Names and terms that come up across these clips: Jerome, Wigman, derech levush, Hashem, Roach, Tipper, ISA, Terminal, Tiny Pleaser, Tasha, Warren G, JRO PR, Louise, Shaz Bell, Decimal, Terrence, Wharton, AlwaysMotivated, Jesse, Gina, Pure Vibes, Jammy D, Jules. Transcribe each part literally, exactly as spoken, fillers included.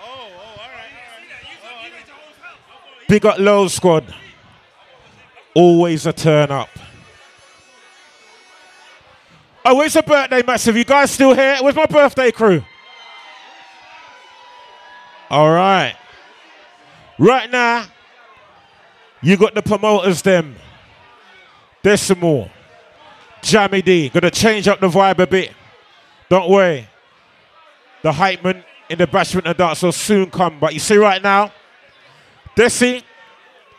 Oh, oh, all right. Big up Low Squad. Always a turn up. Oh, it's a birthday massive. You guys still here? Where's my birthday crew? All right. Right now, you got the promoters, them. Decimal. Jammy D. Gonna change up the vibe a bit. Don't worry. The hype man in the bashment and dance will soon come. But you see right now, Desi,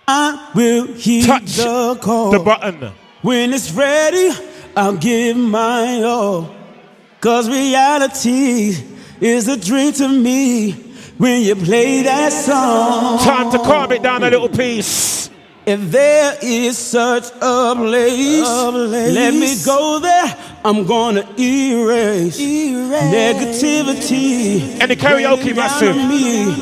I will hear touch the, call. the button. When it's ready, I'll give mine all. Cause reality is a dream to me when you play that song. Time to calm it down a little piece. If there is such a place, a place, let me go there. I'm gonna erase, erase negativity. And the karaoke massive. Me,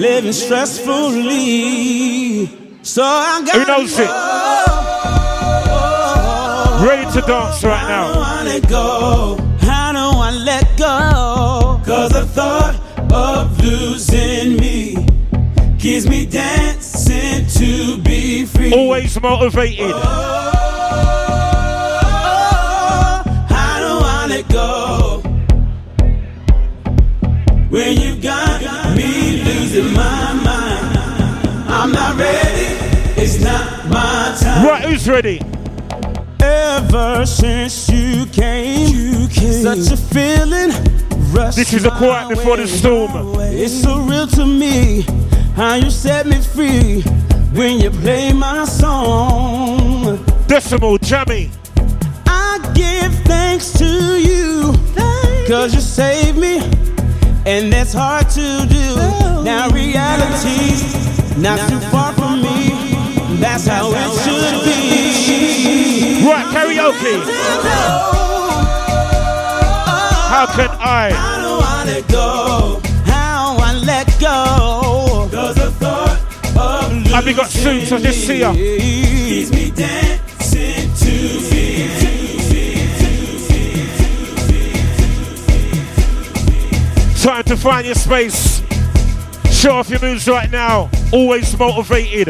living stressfully. So I got. Who knows it? Go. Ready to dance right now. How do I let go? How do I let go? Cause the thought of losing me gives me dancing to be free. Always motivated. Oh, oh, oh, I don't want to go. When you got me losing my mind, I'm not ready. It's not my time. Right, who's ready? Ever since you came, you came. Such a feeling. Rush this is a quiet before the storm. It's so real to me. How you set me free when you play my song. Decimal, Jammy. I give thanks to you, cause you saved me, and that's hard to do. Now reality's not too far from me. That's how it should be. Right, karaoke. How can I? How do I let go? How I let go? I've got suits, I just see her. Keeps me dancing to fear, to fear, to fear, to fear. Time to find your space. Show off your moves right now. Always motivated.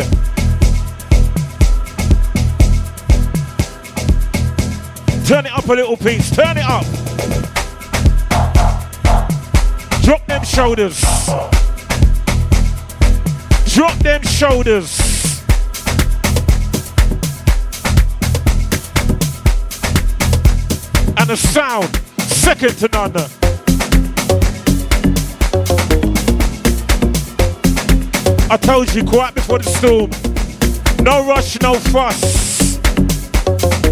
Turn it up a little piece. Turn it up. Drop them shoulders. Drop them shoulders. And the sound, second to none. I told you, quiet before the storm. No rush, no fuss.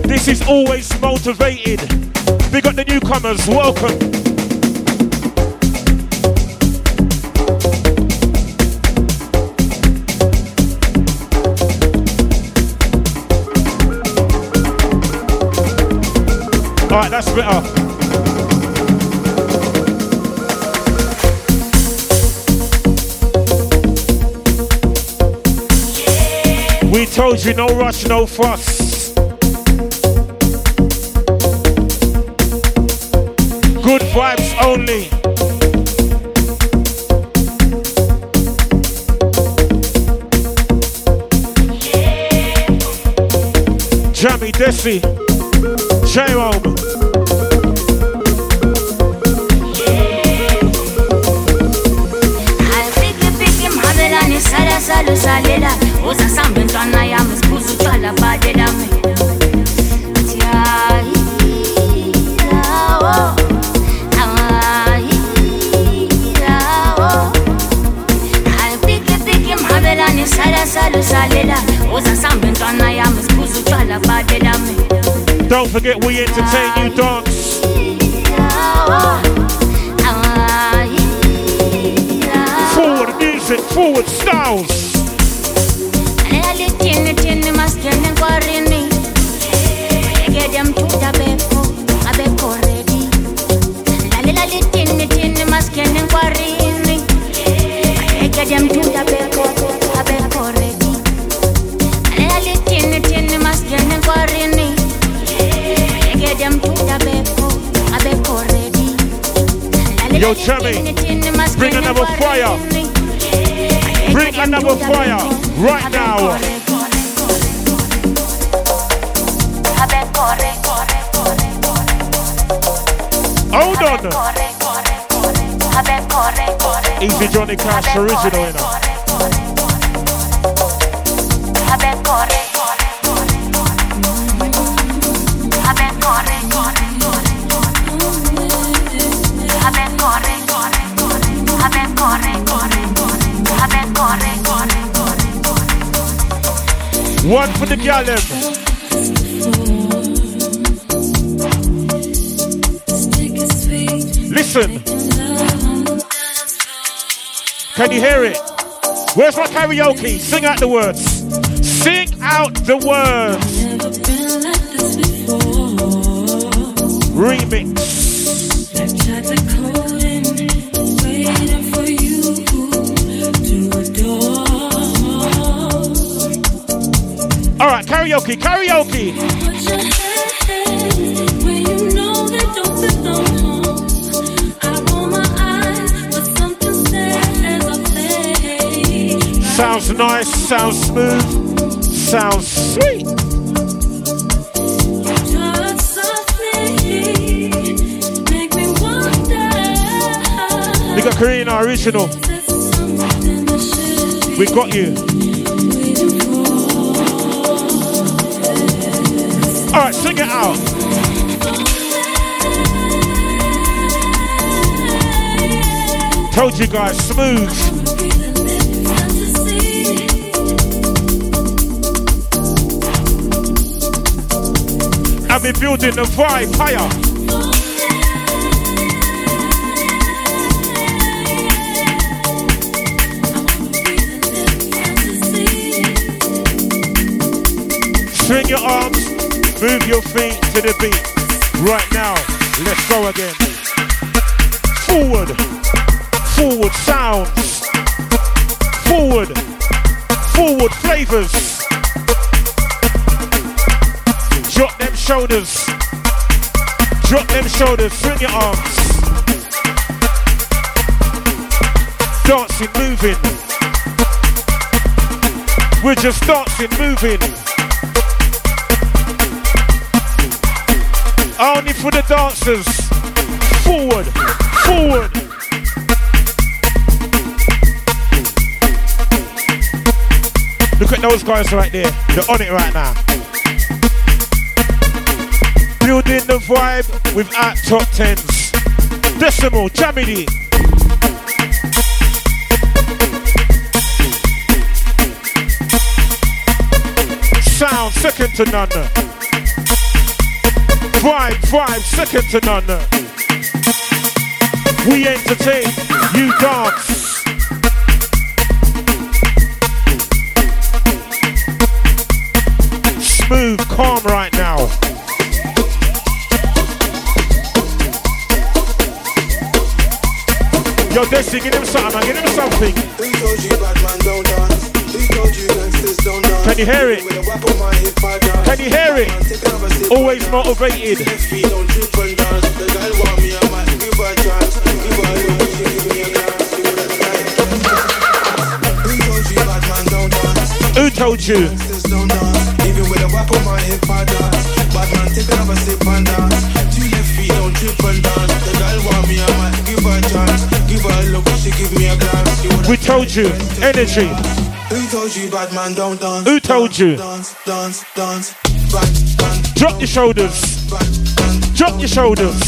This is Always Motivated. We got the newcomers, welcome. All right, that's better. Yeah. We told you no rush, no fuss. Good vibes only. Yeah. Jammy, Desi, Jerome. Don't forget we entertain you, dance. Forward music, forward styles. Yo, Yo, Jammy, bring another fire. Bring another fire right now. Hold on. Easy Johnny Cash original, you know. One for the gallop. Listen. Can you hear it? Where's my karaoke? Sing out the words. Sing out the words. Remix. Alright, karaoke, karaoke! Sounds nice, sounds smooth, sounds sweet. We got Korean original. We got you. All right, sing it out. Told you guys, smooth. I've been building the vibe higher. Swing your arms. Move your feet to the beat. Right now, let's go again. Forward, forward sounds. Forward, forward flavors. Drop them shoulders. Drop them shoulders, swing your arms. Dancing, moving. We're just dancing, moving. Only for the dancers. Forward, forward. Look at those guys right there. They're on it right now. Building the vibe without top tens. Decimal, Jammy D. Sound second to none. Vibe, vibe, second to none. We entertain, you dance. Smooth, calm right now. Yo, Desi, give him something, man. Give him something. We told you bad man don't dance. We told you gangsters don't dance. Can you hear it? Can you hear it? Always motivated. Who told you? Even with a whack on my hip, I dance. Bad man, take another sip and dance. Two left feet, don't trip and dance. The girl want me, I might give her a chance. Give her a look, she give me a glance. We told you, energy. Who told you bad man don't dance? Who told you? Dance, dance, dance. Drop your shoulders. Drop your shoulders.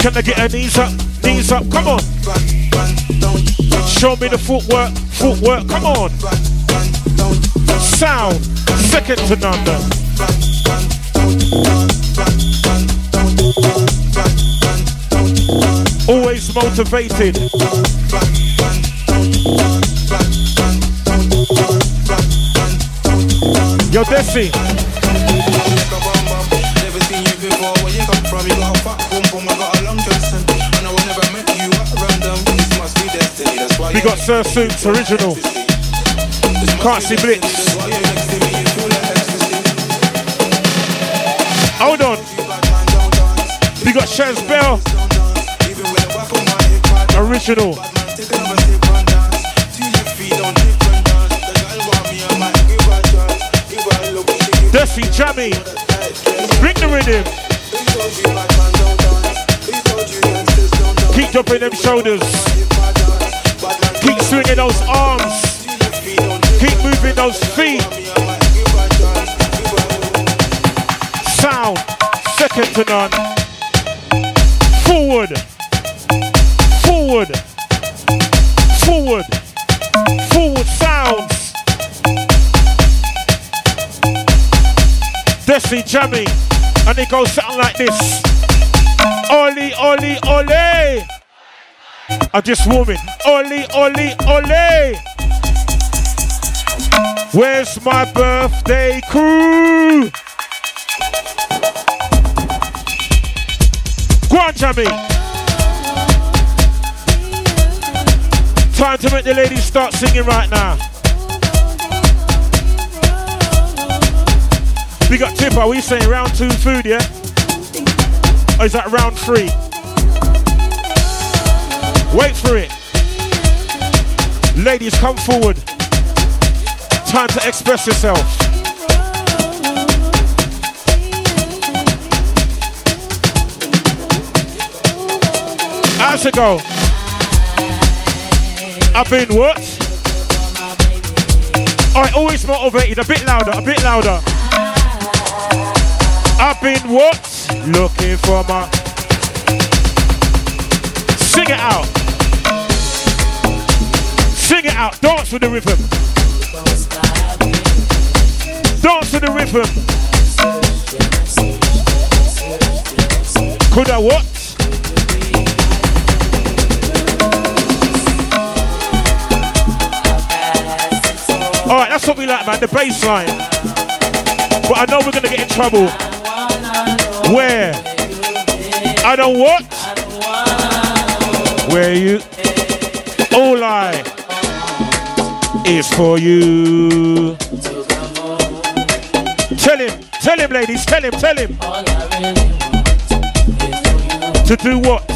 Can I get her knees up? Knees up, come on. Show me the footwork, footwork, come on. Sound, second to none. Always motivated. Yo, Desi. Never seen you before. Where you come from? You got a fat boom boom. I got a long dress and I will never met you at random. This must be destiny. That's why we got Sir Suits original. Can't see Blitz. Hold on. We got Shaz Bell. Original. Desi, Jammy, bring the rhythm. Keep dropping them shoulders. Keep swinging those arms. Keep moving those feet. Sound, second to none. Forward. Forward. Forward. Forward sounds. Desi, Jammy. And it goes something like this. Oli, oli, ole. I'm just warming. Oli, oli, ole. Where's my birthday crew? Go on, Jammy. Time to make the ladies start singing right now. We got Tipper, we saying round two food, yeah? Or is that round three? Wait for it. Ladies, come forward. Time to express yourself. How's it go? I've been what? I always motivated. A bit louder, a bit louder. I've been what? Looking for my. Sing it out. Sing it out. Dance with the rhythm. Dance to the rhythm. Could I what? Alright, that's what we like, man, the bass line. But I know we're gonna get in trouble. Where? I don't what? Where you? All I is for you. Tell him, tell him, ladies, tell him, tell him. All I really want is for you. To do what?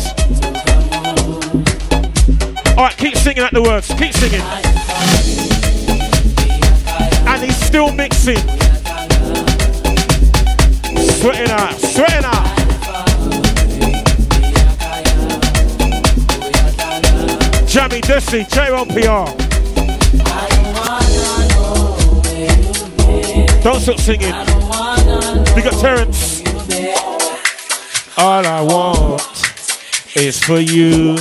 Alright, keep singing at the words, keep singing. And he's still mixing. Sweating out, sweating out. Jammy, Desi, J R O P R. Don't stop singing. We got Terrence. All I want is for you.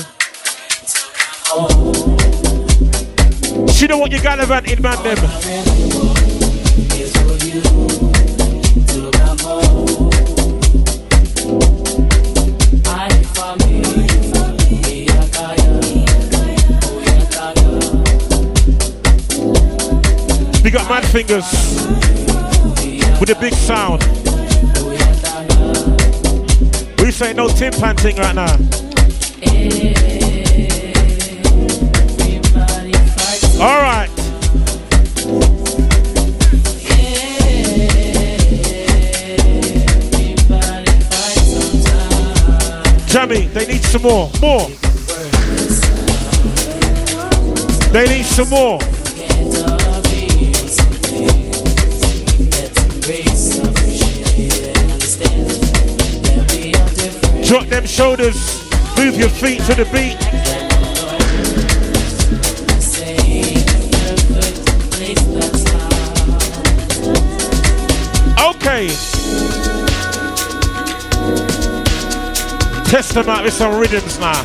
She don't want your gallivant in man them. We got mad fingers. With a big sound. We say no timpan thing right now. Alright. Jammy, they need some more. More. They need some more. Drop them shoulders, move your feet to the beat. Okay. Test them out with some rhythms now.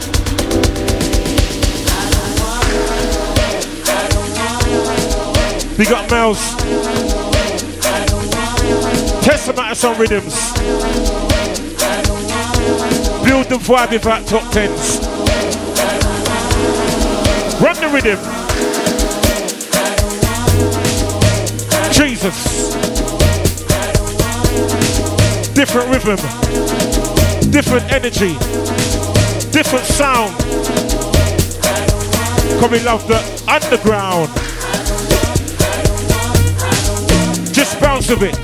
We got Mel's. Test them out with some rhythms. Build the vibe without top tens. Run the rhythm. Jesus. Different rhythm. Different energy. Different sound. Cause we love the underground. Just bounce with it.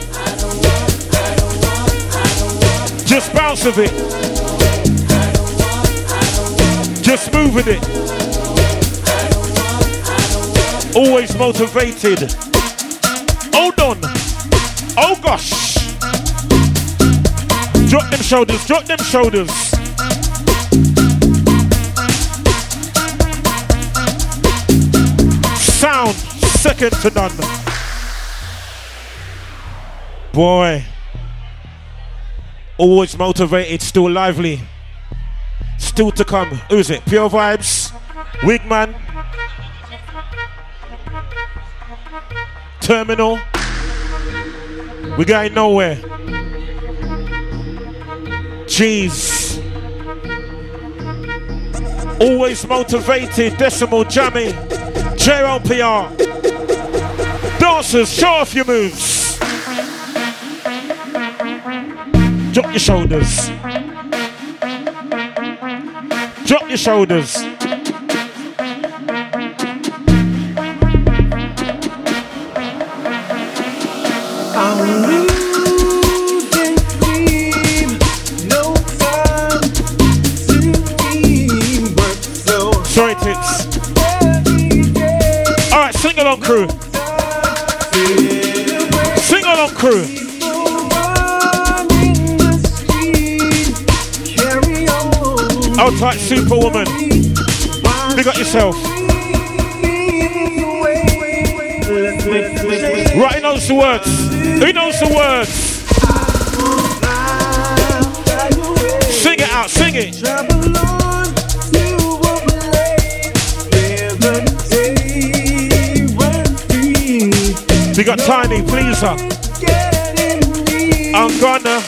Just bounce with it. Just moving it. Always motivated. Hold on. Oh gosh. Drop them shoulders, drop them shoulders. Sound second to none. Boy. Always motivated, still lively. Still to come. Who is it? Pure Vibes, Wigman, Terminal. We're going nowhere. Jeez. Always motivated. Decimal, Jammy, J R O P R. Dancers, show off your moves. Drop your shoulders. Drop your shoulders. I'm losing dream, no time to dream, but so sorry, tips. All right, sing along, crew. Sing along, crew. Outright superwoman. Big up yourself. Right, he knows the words. Who knows the words? Sing it out, sing it. Big up Tiny Pleaser. I'm gonna.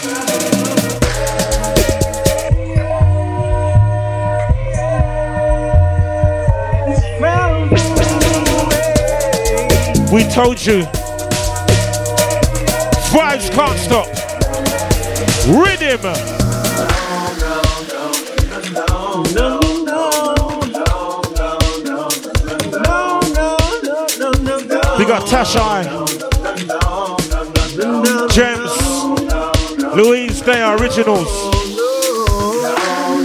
We told you, vibes can't stop. Rhythm. No, no, no, no, no, no, no. We got Tasha, Gems, Louise. They are originals. No, no.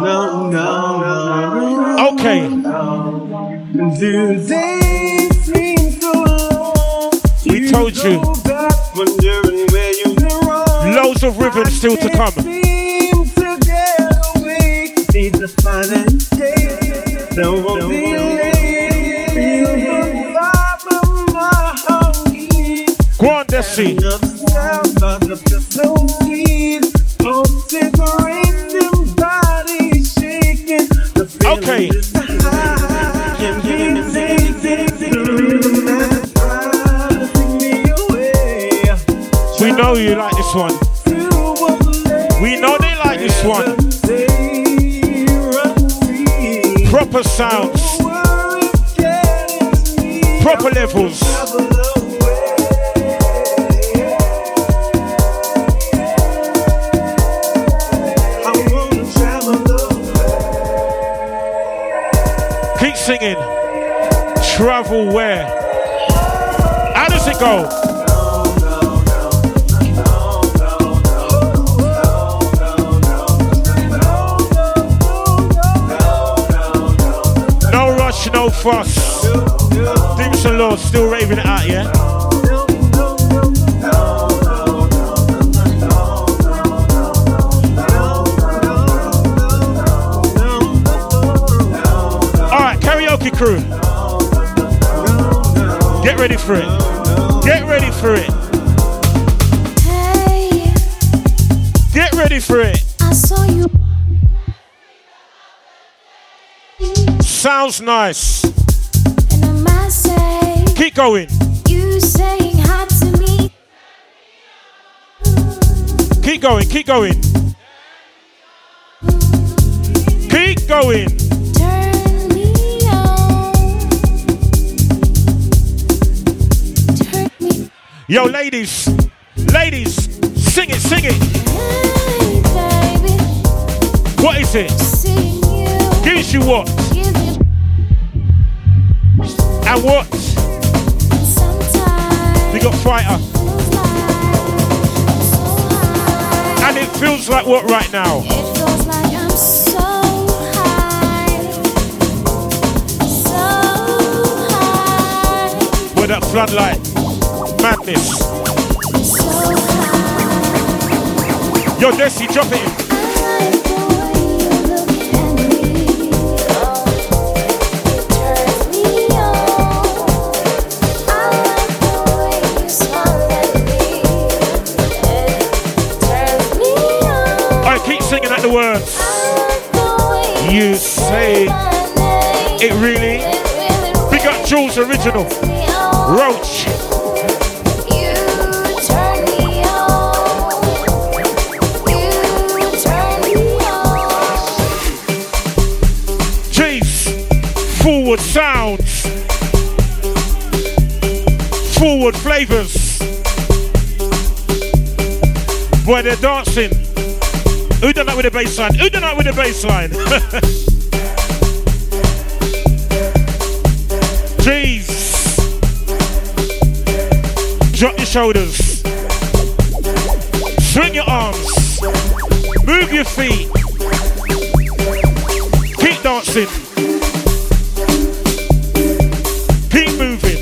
No, no, no. Okay. Do they seem so long? We told you. Loads of ribbons still to come. Go on, Jesse. Okay. We know you like this one. We know they like this one. Proper sounds. Proper levels. Singing, travel where? How does it go? No rush, no fuss. Dims and Lord still raving it out, yeah? Crew. Get ready for it. Get ready for it. Hey. Get ready for it. I saw you. Sounds nice. And I might say, keep going. You saying hi to me. Keep going, keep going. Keep going. Yo, ladies, ladies, sing it, sing it. Hey, baby. What is it? You. Gives you what? Give it. And what? fighter. And it feels like what right now? It feels like I'm so high. So high. With that floodlight. Madness. So high. Yo, Desi, drop it in. The words you say it really big up Jules original Roach. You turn me on, you turn me on. Jeez, forward sounds, forward flavors. Boy, they're dancing. Who done that with the bass line? Who done that with the bass line? Jeez. Drop your shoulders. Swing your arms. Move your feet. Keep dancing. Keep moving.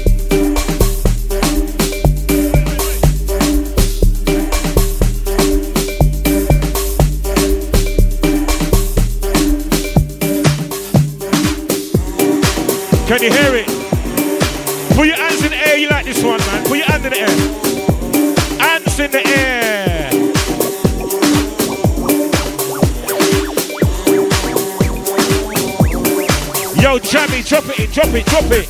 Can you hear it? Put your hands in the air. You like this one, man. Put your hands in the air. Hands in the air. Yo, Jammy, drop it in, drop it, drop it.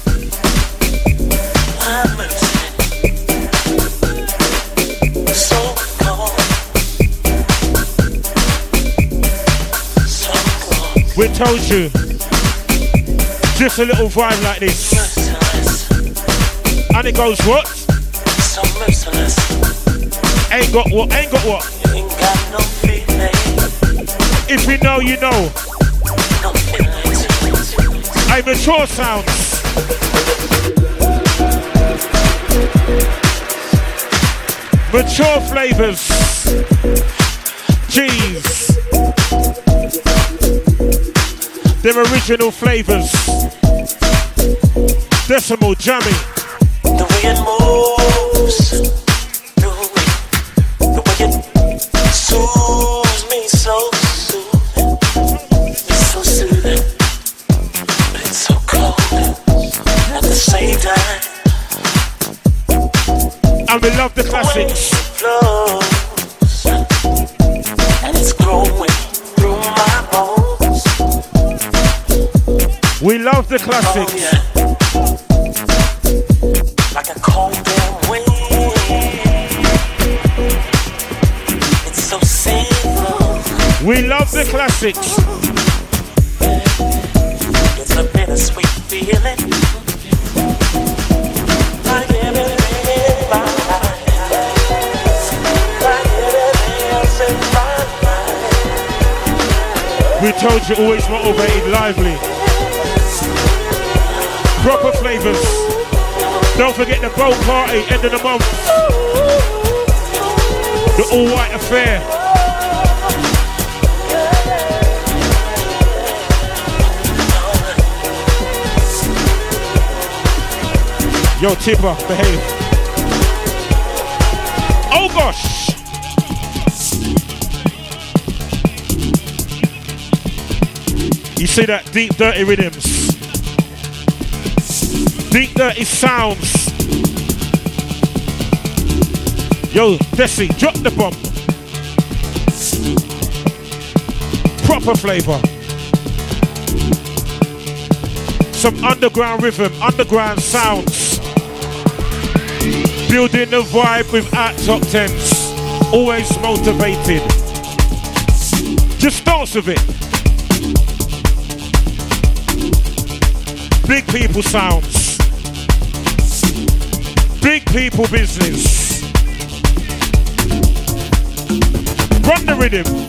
We told you. Just a little vibe like this. Merciless. And it goes what? So merciless. Ain't got what? Ain't got what? You ain't got no feeling. If you know, you know. No feeling. A mature sounds. Mature flavors. Jeez. They're original flavors. Decimal, Jammy. The way it moves through me, the way it soothes me, so soothing, it's so soothing, but it's so cold at the same time. And we love the classics. And it's growing through my bones. We love the classics. Oh, yeah. We love the classics. It's a bittersweet feeling. I get it in my mind. We told you always motivated, lively. Proper flavors. Don't forget the boat party, end of the month. The all-white affair. Yo, Tipper, behave. Oh, gosh. You see that deep, dirty rhythms. Deep, dirty sounds. Yo, Desi, drop the bomb. Proper flavor. Some underground rhythm, underground sounds. Building the vibe with our top tens. Always motivated. Just dance with it. Big people sounds. Big people business. Run the rhythm.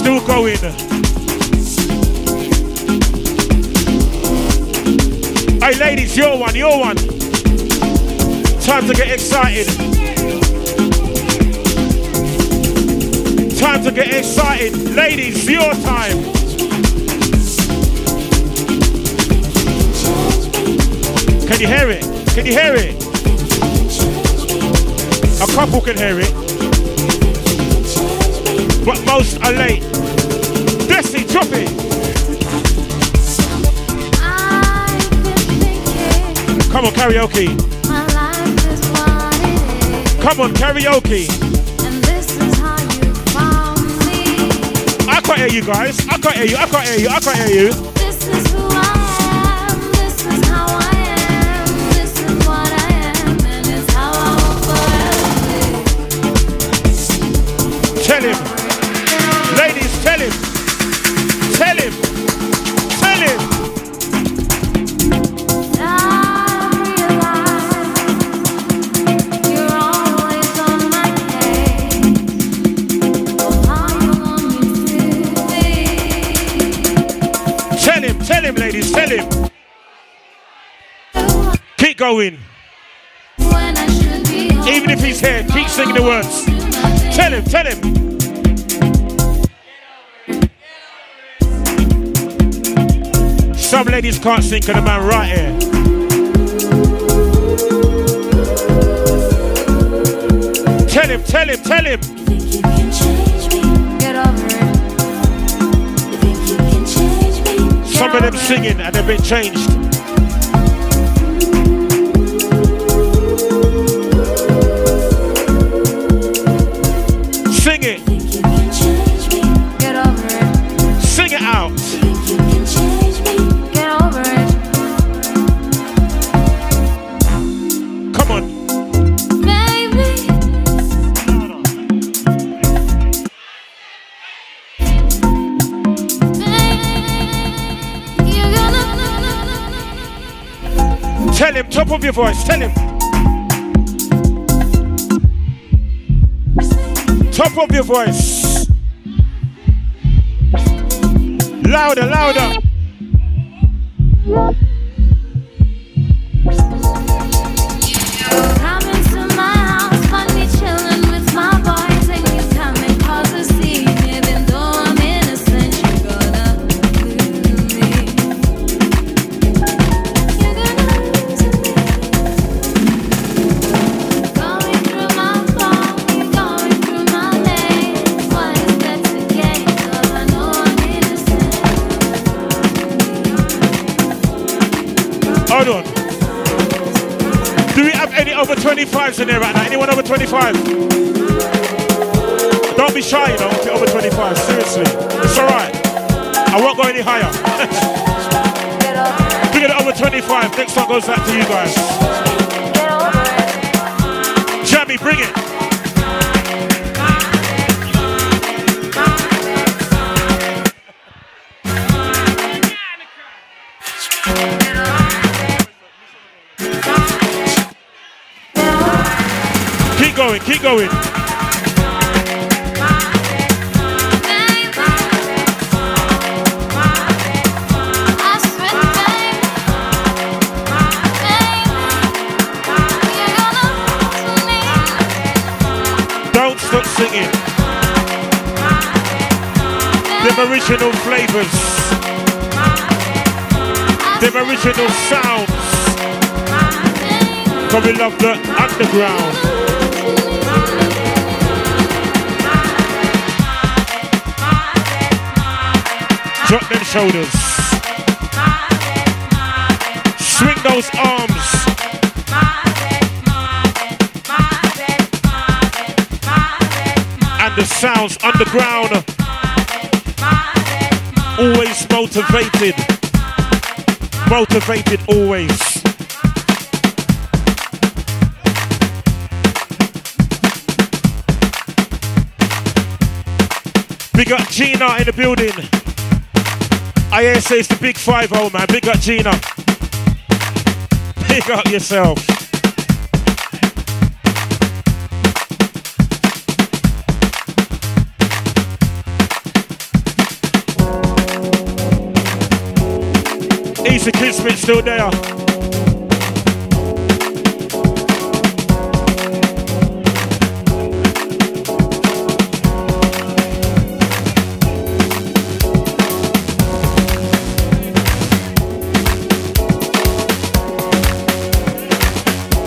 still going. Hey ladies, your one, your one. Time to get excited. Time to get excited. Ladies, your time. Can you hear it? Can you hear it? A couple can hear it, but most are late. Desi, drop it. Come on, karaoke. My life is what it is. Come on, karaoke. And this is how you found me. I can't hear you guys. I can't hear you. I can't hear you. I can't hear you. This is who I am. Tell him. Ladies, tell him. Tell him. Tell him. I realize you're always on my case. Oh, how you want me to be. Tell him, tell him, ladies, tell him. Keep going. When I should be. Even if he's here, keep singing the words. Tell him, tell him. Some ladies can't sing to the man right here. Tell him, tell him, tell him. You think you can change me? Get over it. You think you can change me? Get Some of them singing and they've been changed. Sing it. You think you can change me? Get over it. Sing it out. Tell him, top of your voice, tell him. Top of your voice. Louder, louder. Come into my house, find me chilling with my boys, and you come and cause a scene. Even though I'm innocent, you're gonna lose me. You're gonna lose me. Going through my phone, going through my names. Why is that the game? 'Cause I know I'm innocent. Hold on. Do we have any over twenty-fives in there right now? Anyone over twenty-five? Don't be shy, you know, if you're over twenty-five. Seriously. It's all right. I won't go any higher. We get over twenty-five. Next one goes out to you guys. Jammy, bring it. Keep going, keep going. Don't stop singing. Them original flavors. Them original sounds. Because we love the underground. Drop them shoulders. Swing those arms. And the sounds underground. Always motivated. Motivated always. We got Gina in the building. I S A is the big five oh, man. Big up Gina. Big up yourself. Piece of Kismet still there.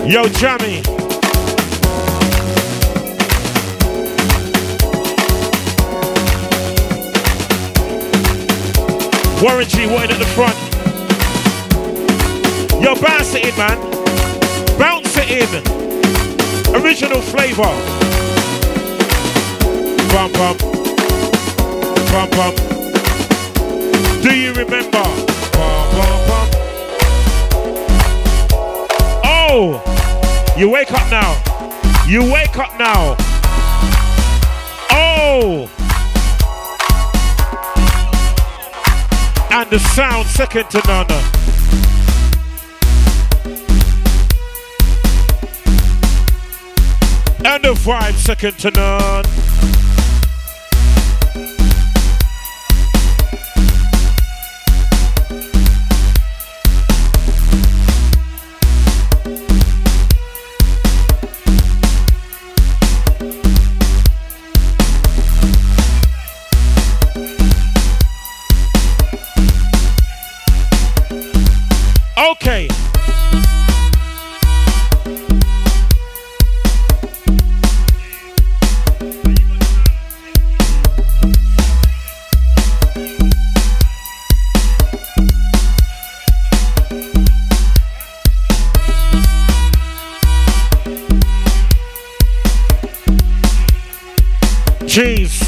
Yo, Jammy. Warren G, Wharton at the front. Yo, bounce it in, man. Bounce it in. Original flavor. Bum, bum. Bum, bum. Do you remember? Bum, bum, bum. Oh! You wake up now. You wake up now. Oh! And the sound second to none. And the vibe second to none. Okay. Jeez.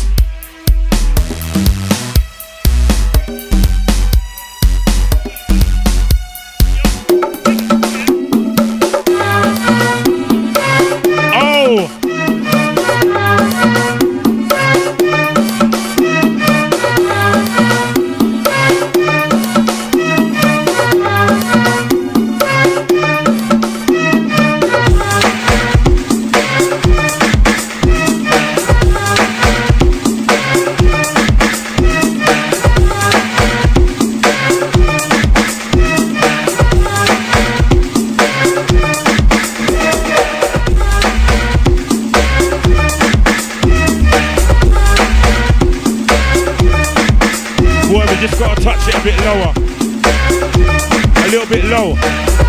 Lower. A little bit low.